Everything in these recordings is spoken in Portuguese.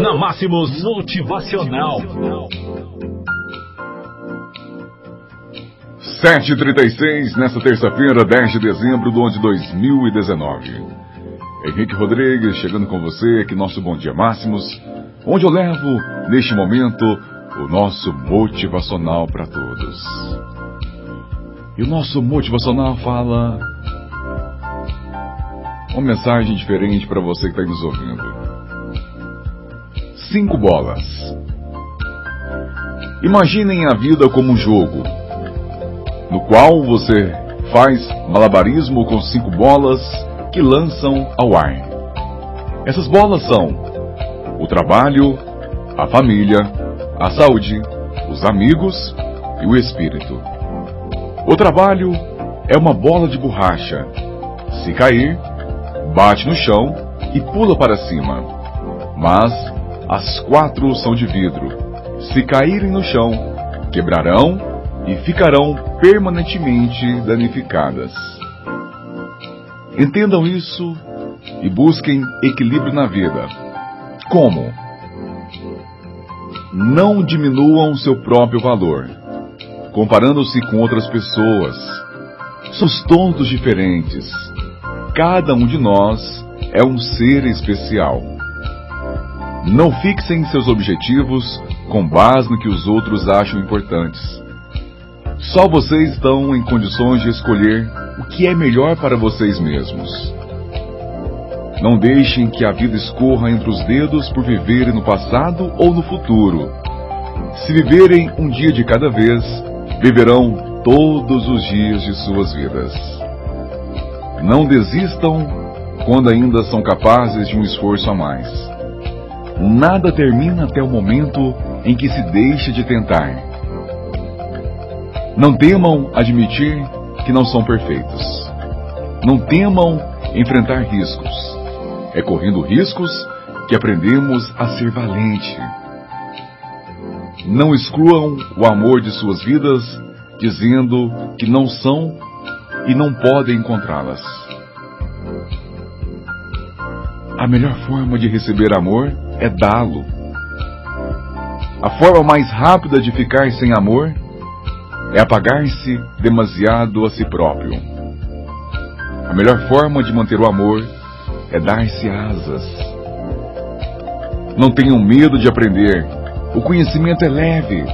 na Máximos Motivacional. 7h36, nesta terça-feira, 10 de dezembro do ano de 2019. Henrique Rodrigues chegando com você aqui, nosso Bom Dia Máximos, onde eu levo, neste momento, o nosso motivacional para todos. E o nosso motivacional fala uma mensagem diferente para você que está nos ouvindo. 5 bolas. Imaginem a vida como um jogo, no qual você faz malabarismo com 5 bolas que lançam ao ar. Essas bolas são o trabalho, a família, a saúde, os amigos e o espírito. O trabalho é uma bola de borracha. Se cair, bate no chão e pula para cima. Mas as 4 são de vidro. Se caírem no chão, quebrarão e ficarão permanentemente danificadas. Entendam isso e busquem equilíbrio na vida. Como? Não diminuam seu próprio valor, comparando-se com outras pessoas. Somos todos diferentes. Cada um de nós é um ser especial. Não fixem seus objetivos com base no que os outros acham importantes. Só vocês estão em condições de escolher o que é melhor para vocês mesmos. Não deixem que a vida escorra entre os dedos por viverem no passado ou no futuro. Se viverem um dia de cada vez, viverão todos os dias de suas vidas. Não desistam quando ainda são capazes de um esforço a mais. Nada termina até o momento em que se deixa de tentar. Não temam admitir que não são perfeitos. Não temam enfrentar riscos. É correndo riscos que aprendemos a ser valente. Não excluam o amor de suas vidas, dizendo que não são e não podem encontrá-las. A melhor forma de receber amor é dá-lo. A forma mais rápida de ficar sem amor é apagar-se demasiado a si próprio. A melhor forma de manter o amor é dar-se asas. Não tenham medo de aprender. O conhecimento é leve,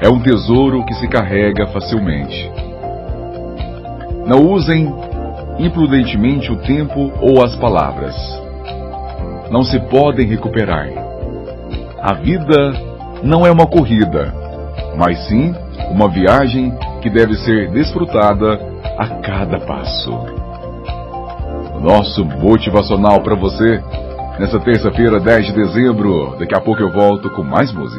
é um tesouro que se carrega facilmente. Não usem imprudentemente o tempo ou as palavras. Não se podem recuperar. A vida não é uma corrida, mas sim uma viagem que deve ser desfrutada a cada passo. Nosso motivacional para você nessa terça-feira, 10 de dezembro. Daqui a pouco eu volto com mais música.